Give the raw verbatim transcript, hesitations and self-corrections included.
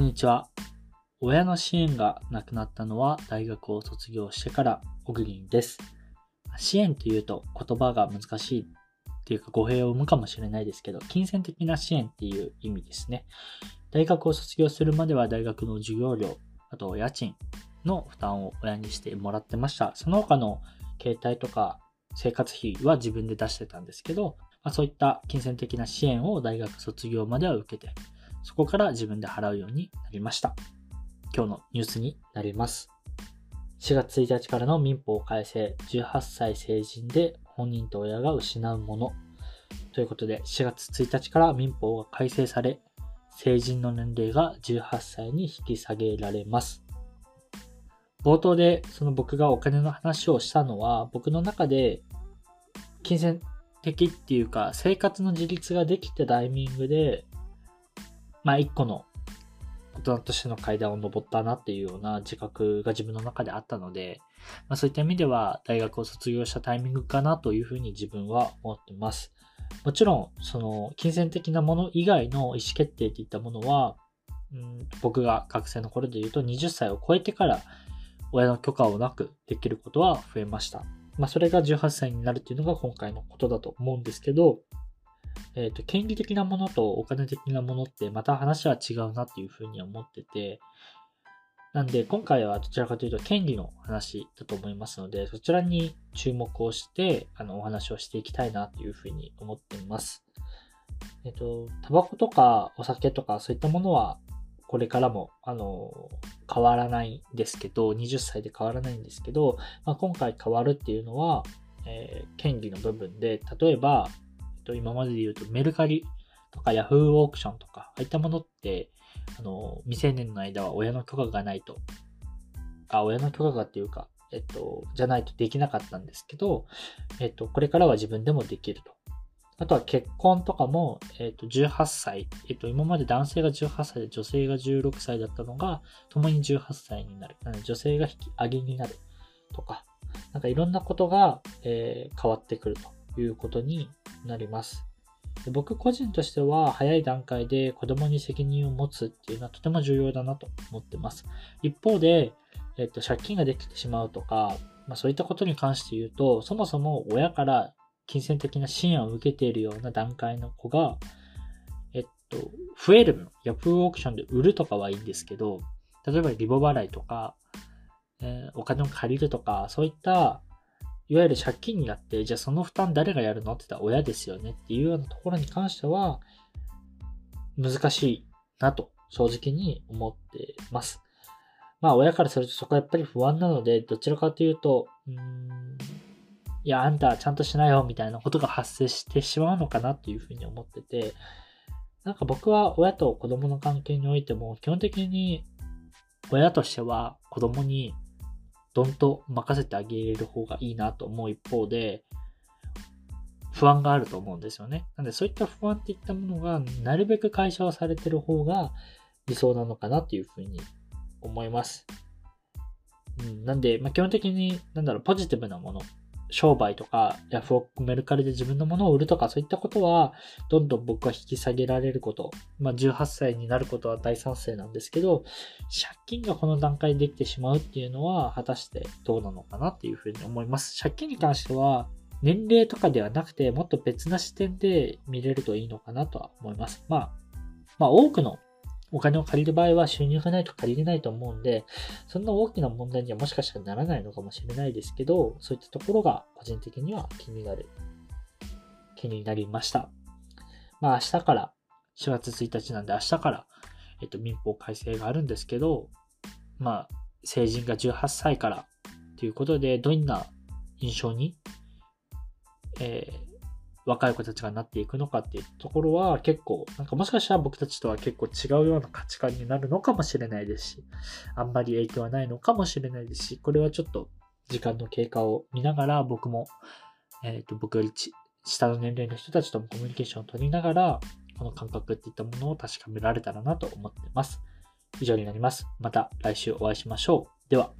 こんにちは。親の支援がなくなったのは大学を卒業してからおぐりんです。支援というと言葉が難しいっていうか語弊を生むかもしれないですけど、金銭的な支援っていう意味ですね。大学を卒業するまでは大学の授業料、あと家賃の負担を親にしてもらってました。その他の携帯とか生活費は自分で出してたんですけど、まあ、そういった金銭的な支援を大学卒業までは受けて、そこから自分で払うようになりました。今日のニュースになります。しがつついたちからの民法改正、じゅうはっさい成人で本人と親が失うもの。ということで、しがつついたちから民法が改正され、成人の年齢がじゅうはっさいに引き下げられます。冒頭でその僕がお金の話をしたのは、僕の中で金銭的っていうか生活の自立ができたタイミングで、まあ一個の大人としての階段を上ったなっていうような自覚が自分の中であったので、まあ、そういった意味では大学を卒業したタイミングかなというふうに自分は思ってます。もちろんその金銭的なもの以外の意思決定といったものは、うん、僕が学生の頃でいうとはたちを超えてから親の許可をなくできることは増えました。まあ、それがじゅうはっさいになるというのが今回のことだと思うんですけど、えーと、権利的なものとお金的なものってまた話は違うなっていうふうに思ってて、なんで今回はどちらかというと権利の話だと思いますので、そちらに注目をしてあのお話をしていきたいなというふうに思っています。えーと、タバコとかお酒とかそういったものはこれからもあの変わらないんですけど、はたちで変わらないんですけど、まあ、今回変わるっていうのは、えー、権利の部分で、例えば今までで言うとメルカリとかヤフーオークションとかああいったものってあの未成年の間は親の許可がないとあ親の許可がっていうか、えっと、じゃないとできなかったんですけど、えっと、これからは自分でもできると。あとは結婚とかも、えっと、じゅうはっさい、えっと、今まで男性がじゅうはっさいで女性がじゅうろくさいだったのが共にじゅうはっさいになる、なので女性が引き上げになるとか、なんかいろんなことが、えー、変わってくるということになります。で、僕個人としては早い段階で子供に責任を持つっていうのはとても重要だなと思ってます。一方で、えっと、借金ができてしまうとか、まあ、そういったことに関して言うと、そもそも親から金銭的な支援を受けているような段階の子が、えっと、増える分、ヤフーオークションで売るとかはいいんですけど、例えばリボ払いとか、えー、お金を借りるとか、そういったいわゆる借金になって、じゃあその負担誰がやるのって言ったら親ですよねっていうようなところに関しては難しいなと正直に思ってます。まあ親からするとそこはやっぱり不安なので、どちらかというと、うーん、いやあんたちゃんとしないよみたいなことが発生してしまうのかなというふうに思ってて、なんか僕は親と子供の関係においても基本的に親としては子供にどんと任せてあげれる方がいいなと思う一方で、不安があると思うんですよね。なのでそういった不安っていったものがなるべく解消されてる方が理想なのかなというふうに思います。うん、なんで、まあ、基本的になんだろうポジティブなもの、商売とかヤフオクメルカリで自分のものを売るとかそういったことはどんどん僕は引き下げられること、まあ、じゅうはっさいになることは大賛成なんですけど、借金がこの段階でできてしまうっていうのは果たしてどうなのかなっていうふうに思います。借金に関しては年齢とかではなくてもっと別な視点で見れるといいのかなとは思います。まあ、まあ多くのお金を借りる場合は収入がないと借りれないと思うんで、そんな大きな問題にはもしかしたらならないのかもしれないですけど、そういったところが個人的には気になる、気になりました。まあ明日から、しがつついたちなんで明日から、えっと、民法改正があるんですけど、まあ成人がじゅうはっさいからということで、どんな印象に、えー若い子たちがなっていくのかっていうところは結構なんかもしかしたら僕たちとは結構違うような価値観になるのかもしれないですし、あんまり影響はないのかもしれないですし、これはちょっと時間の経過を見ながら僕も、えーと、僕より下の年齢の人たちともコミュニケーションを取りながらこの感覚っていったものを確かめられたらなと思ってます。以上になります。また来週お会いしましょう。では。